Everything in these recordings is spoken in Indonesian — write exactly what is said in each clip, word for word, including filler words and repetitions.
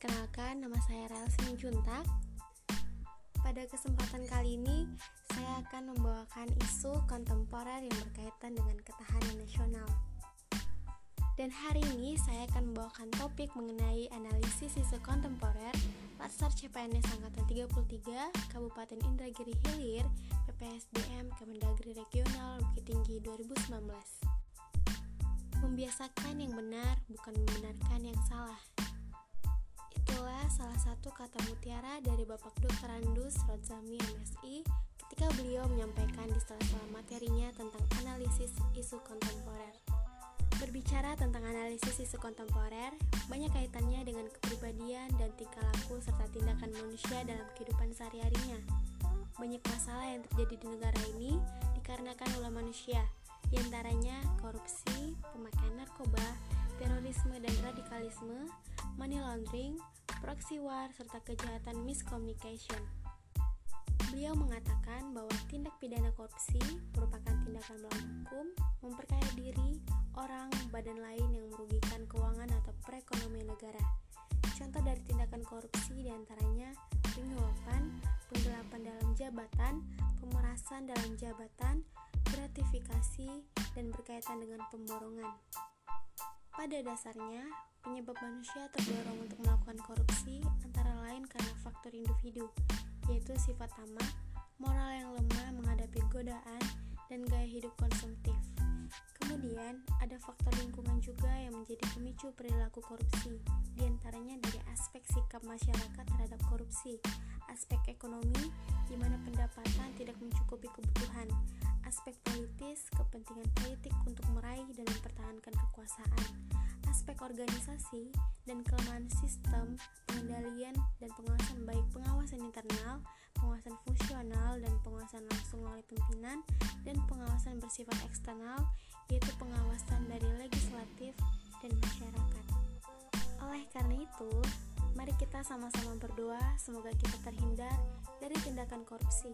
perkenalkan, nama saya Relsin Juntak. Pada kesempatan kali ini, saya akan membawakan isu kontemporer yang berkaitan dengan ketahanan nasional. Dan hari ini, saya akan membawakan topik mengenai analisis isu kontemporer Latsar C P N S Angkatan tiga puluh tiga, Kabupaten Indragiri Hilir, P P S D M, Kemendagri Regional, Bukit Tinggi dua ribu sembilan belas. Membiasakan yang benar, bukan membenarkan yang salah. Itulah salah satu kata mutiara dari Bapak Doktor Randus Rodzami M S I ketika beliau menyampaikan di sela-sela materinya tentang analisis isu kontemporer. Berbicara tentang analisis isu kontemporer, banyak kaitannya dengan kepribadian dan tingkah laku serta tindakan manusia dalam kehidupan sehari-harinya. Banyak masalah yang terjadi di negara ini dikarenakan ulah manusia, di antaranya korupsi, pemakaian narkoba, terorisme dan radikalisme, money laundering, proxy war, serta kejahatan miscommunication. Beliau mengatakan bahwa tindak pidana korupsi merupakan tindakan melawan hukum, memperkaya diri, orang, badan lain yang merugikan keuangan atau perekonomian negara. Contoh dari tindakan korupsi diantaranya penyuapan, penggelapan dalam jabatan, pemerasan dalam jabatan, gratifikasi, dan berkaitan dengan pemborongan. Pada dasarnya, penyebab manusia terdorong untuk melakukan korupsi antara lain karena faktor individu, yaitu sifat tamak, moral yang lemah menghadapi godaan, dan gaya hidup konsumtif. Kemudian, ada faktor lingkungan juga yang menjadi pemicu perilaku korupsi, diantaranya dari aspek sikap masyarakat terhadap korupsi, aspek ekonomi, di mana pendapatan tidak mencukupi kebutuhan, aspek politis, kepentingan politik untuk meraih dan mempertahankan kekuasaan, aspek organisasi, dan kelemahan sistem, pengendalian, dan pengawasan baik pengawasan internal, pengawasan fungsional, dan pengawasan langsung oleh pimpinan, dan pengawasan bersifat eksternal, yaitu pengawasan dari legislatif dan masyarakat. Oleh karena itu, mari kita sama-sama berdoa semoga kita terhindar dari tindakan korupsi,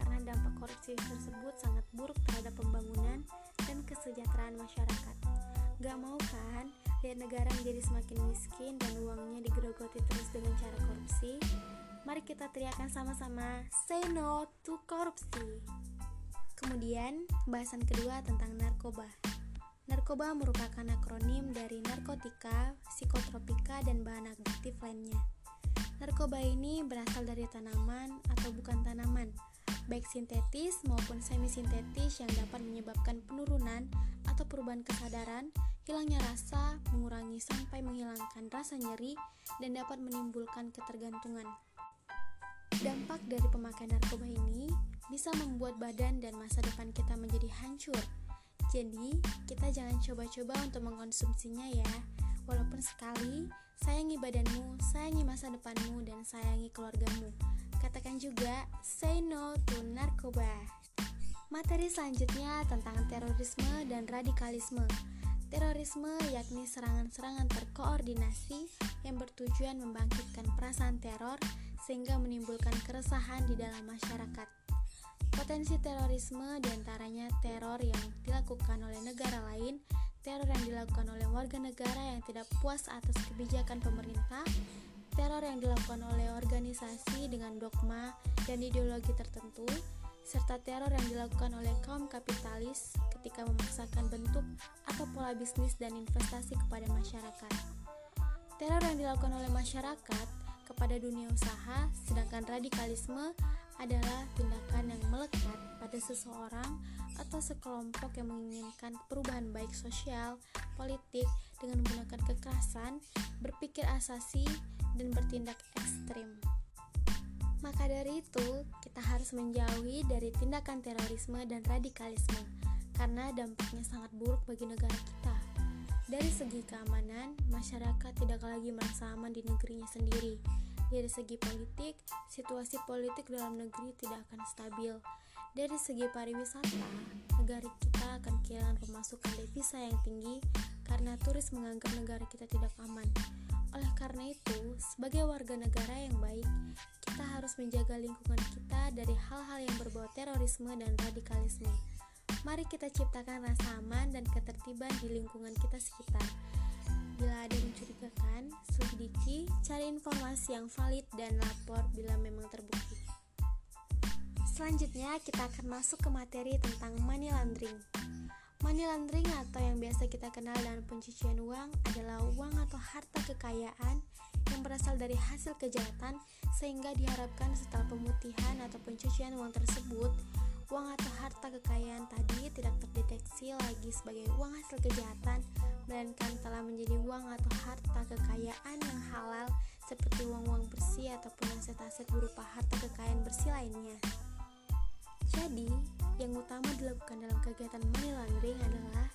karena dampak korupsi tersebut sangat buruk terhadap pembangunan dan kesejahteraan masyarakat. Gak mau kan lihat negara menjadi semakin miskin dan uangnya digerogoti terus dengan cara korupsi? Mari kita teriakkan sama-sama, say no to korupsi. Kemudian, bahasan kedua tentang narkoba. Narkoba merupakan akronim dari narkotika, psikotropika, dan bahan adiktif lainnya. Narkoba ini berasal dari tanaman atau bukan tanaman, baik sintetis maupun semisintetis yang dapat menyebabkan penurunan atau perubahan kesadaran, hilangnya rasa, mengurangi sampai menghilangkan rasa nyeri, dan dapat menimbulkan ketergantungan. Dampak dari pemakaian narkoba ini bisa membuat badan dan masa depan kita menjadi hancur. Jadi, kita jangan coba-coba untuk mengkonsumsinya ya, walaupun sekali. Sayangi badanmu, sayangi masa depanmu, dan sayangi keluargamu. Katakan juga, say no to narkoba. Materi selanjutnya tentang terorisme dan radikalisme. Terorisme yakni serangan-serangan terkoordinasi yang bertujuan membangkitkan perasaan teror sehingga menimbulkan keresahan di dalam masyarakat. Potensi terorisme diantaranya teror yang dilakukan oleh negara lain, teror yang dilakukan oleh warga negara yang tidak puas atas kebijakan pemerintah, teror yang dilakukan oleh organisasi dengan dogma dan ideologi tertentu, serta teror yang dilakukan oleh kaum kapitalis ketika memaksakan bentuk atau pola bisnis dan investasi kepada masyarakat. Teror yang dilakukan oleh masyarakat kepada dunia usaha, sedangkan radikalisme adalah tindakan yang melekat pada seseorang atau sekelompok yang menginginkan perubahan baik sosial, politik dengan menggunakan kekerasan, berpikir asasi, dan bertindak ekstrim. Maka dari itu, kita harus menjauhi dari tindakan terorisme dan radikalisme karena dampaknya sangat buruk bagi negara kita. Dari segi keamanan, masyarakat tidak lagi merasa aman di negerinya sendiri. Dari segi politik, situasi politik dalam negeri tidak akan stabil. Dari segi pariwisata, negara kita akan kehilangan pemasukan devisa yang tinggi karena turis menganggap negara kita tidak aman. Oleh karena itu, sebagai warga negara yang baik, kita harus menjaga lingkungan kita dari hal-hal yang berbau terorisme dan radikalisme. Mari kita ciptakan rasa aman dan ketertiban di lingkungan kita sekitar. Bila ada yang gitu kan. Selidiki, cari informasi yang valid dan lapor bila memang terbukti. Selanjutnya kita akan masuk ke materi tentang money laundering. Money laundering atau yang biasa kita kenal dengan pencucian uang adalah uang atau harta kekayaan yang berasal dari hasil kejahatan, sehingga diharapkan setelah pemutihan atau pencucian uang tersebut, uang atau harta kekayaan tadi tidak terdeteksi lagi sebagai uang hasil kejahatan, melainkan telah menjadi uang atau harta kekayaan yang halal seperti uang-uang bersih ataupun aset-aset berupa harta kekayaan bersih lainnya. Jadi, yang utama dilakukan dalam kegiatan money laundering adalah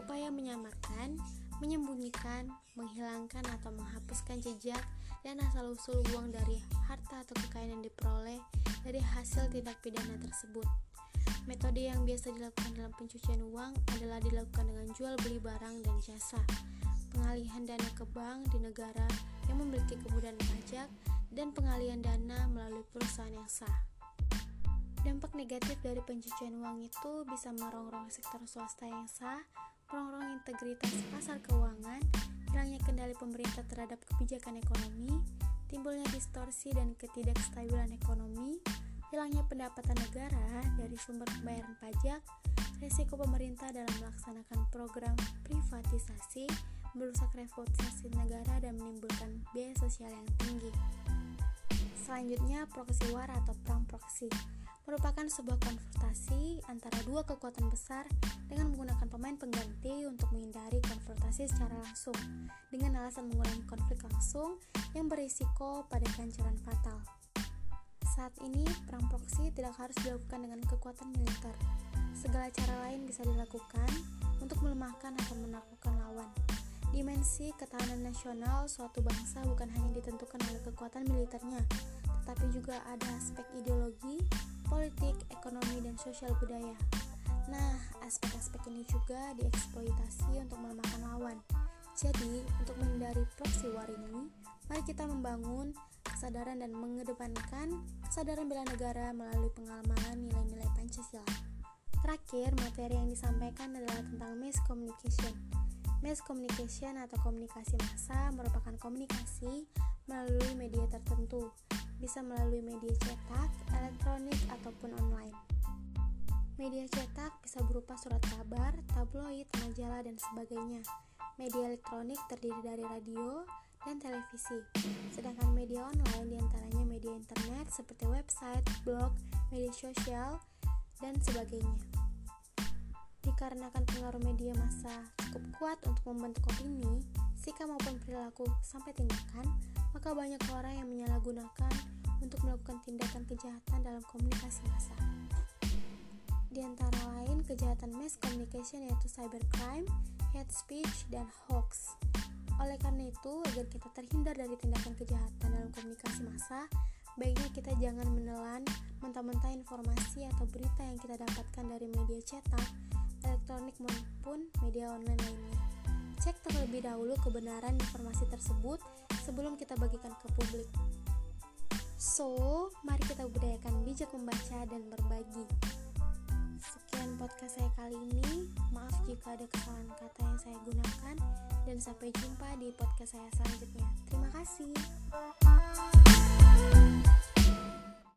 upaya menyamarkan, menyembunyikan, menghilangkan atau menghapuskan jejak dan asal-usul uang dari harta atau kekayaan yang diperoleh dari hasil tindak pidana tersebut. Metode yang biasa dilakukan dalam pencucian uang adalah dilakukan dengan jual beli barang dan jasa, pengalihan dana ke bank di negara yang memiliki kemudahan pajak, dan pengalihan dana melalui perusahaan yang sah. Dampak negatif dari pencucian uang itu bisa merongrong sektor swasta yang sah, merongrong integritas pasar keuangan, hilangnya kendali pemerintah terhadap kebijakan ekonomi, timbulnya distorsi dan ketidakstabilan ekonomi, hilangnya pendapatan negara dari sumber pembayaran pajak, risiko pemerintah dalam melaksanakan program privatisasi, merusak revolusi negara dan menimbulkan biaya sosial yang tinggi. Selanjutnya, proksi war atau perang proksi merupakan sebuah konfrontasi antara dua kekuatan besar dengan menggunakan pemain pengganti untuk menghindari konfrontasi secara langsung dengan alasan mengurangi konflik langsung yang berisiko pada kehancuran fatal. Saat ini, perang proksi tidak harus dilakukan dengan kekuatan militer. Segala cara lain bisa dilakukan untuk melemahkan atau menaklukkan lawan. Dimensi ketahanan nasional suatu bangsa bukan hanya ditentukan oleh kekuatan militernya, tetapi juga ada aspek ideologi, politik, ekonomi, dan sosial budaya. Nah, aspek-aspek ini juga dieksploitasi untuk melemahkan lawan. Jadi, untuk menghindari proksi war ini, mari kita membangun kesadaran dan mengedepankan kesadaran bela negara melalui pengamalan nilai-nilai Pancasila. Terakhir, materi yang disampaikan adalah tentang miscommunication. Miscommunication atau komunikasi massa merupakan komunikasi melalui media tertentu, bisa melalui media cetak, elektronik, ataupun online. Media cetak bisa berupa surat kabar, tabloid, majalah, dan sebagainya. Media elektronik terdiri dari radio dan televisi. Sedangkan media online diantaranya media internet seperti website, blog, media sosial, dan sebagainya. Dikarenakan pengaruh media massa cukup kuat untuk membentuk opini, sikap maupun perilaku sampai tindakan, maka banyak orang yang menyalahgunakan untuk melakukan tindakan kejahatan dalam komunikasi massa. Di antara lain kejahatan miscommunication yaitu cybercrime, hate speech, dan hoax. Oleh karena itu, agar kita terhindar dari tindakan kejahatan dalam komunikasi massa, baiknya kita jangan menelan mentah-mentah informasi atau berita yang kita dapatkan dari media cetak, elektronik maupun media online lainnya. Cek terlebih dahulu kebenaran informasi tersebut sebelum kita bagikan ke publik. So, mari kita budayakan bijak membaca dan berbagi. Sekian podcast saya kali ini. Maaf jika ada kesalahan kata yang saya gunakan, dan sampai jumpa di podcast saya selanjutnya. Terima kasih.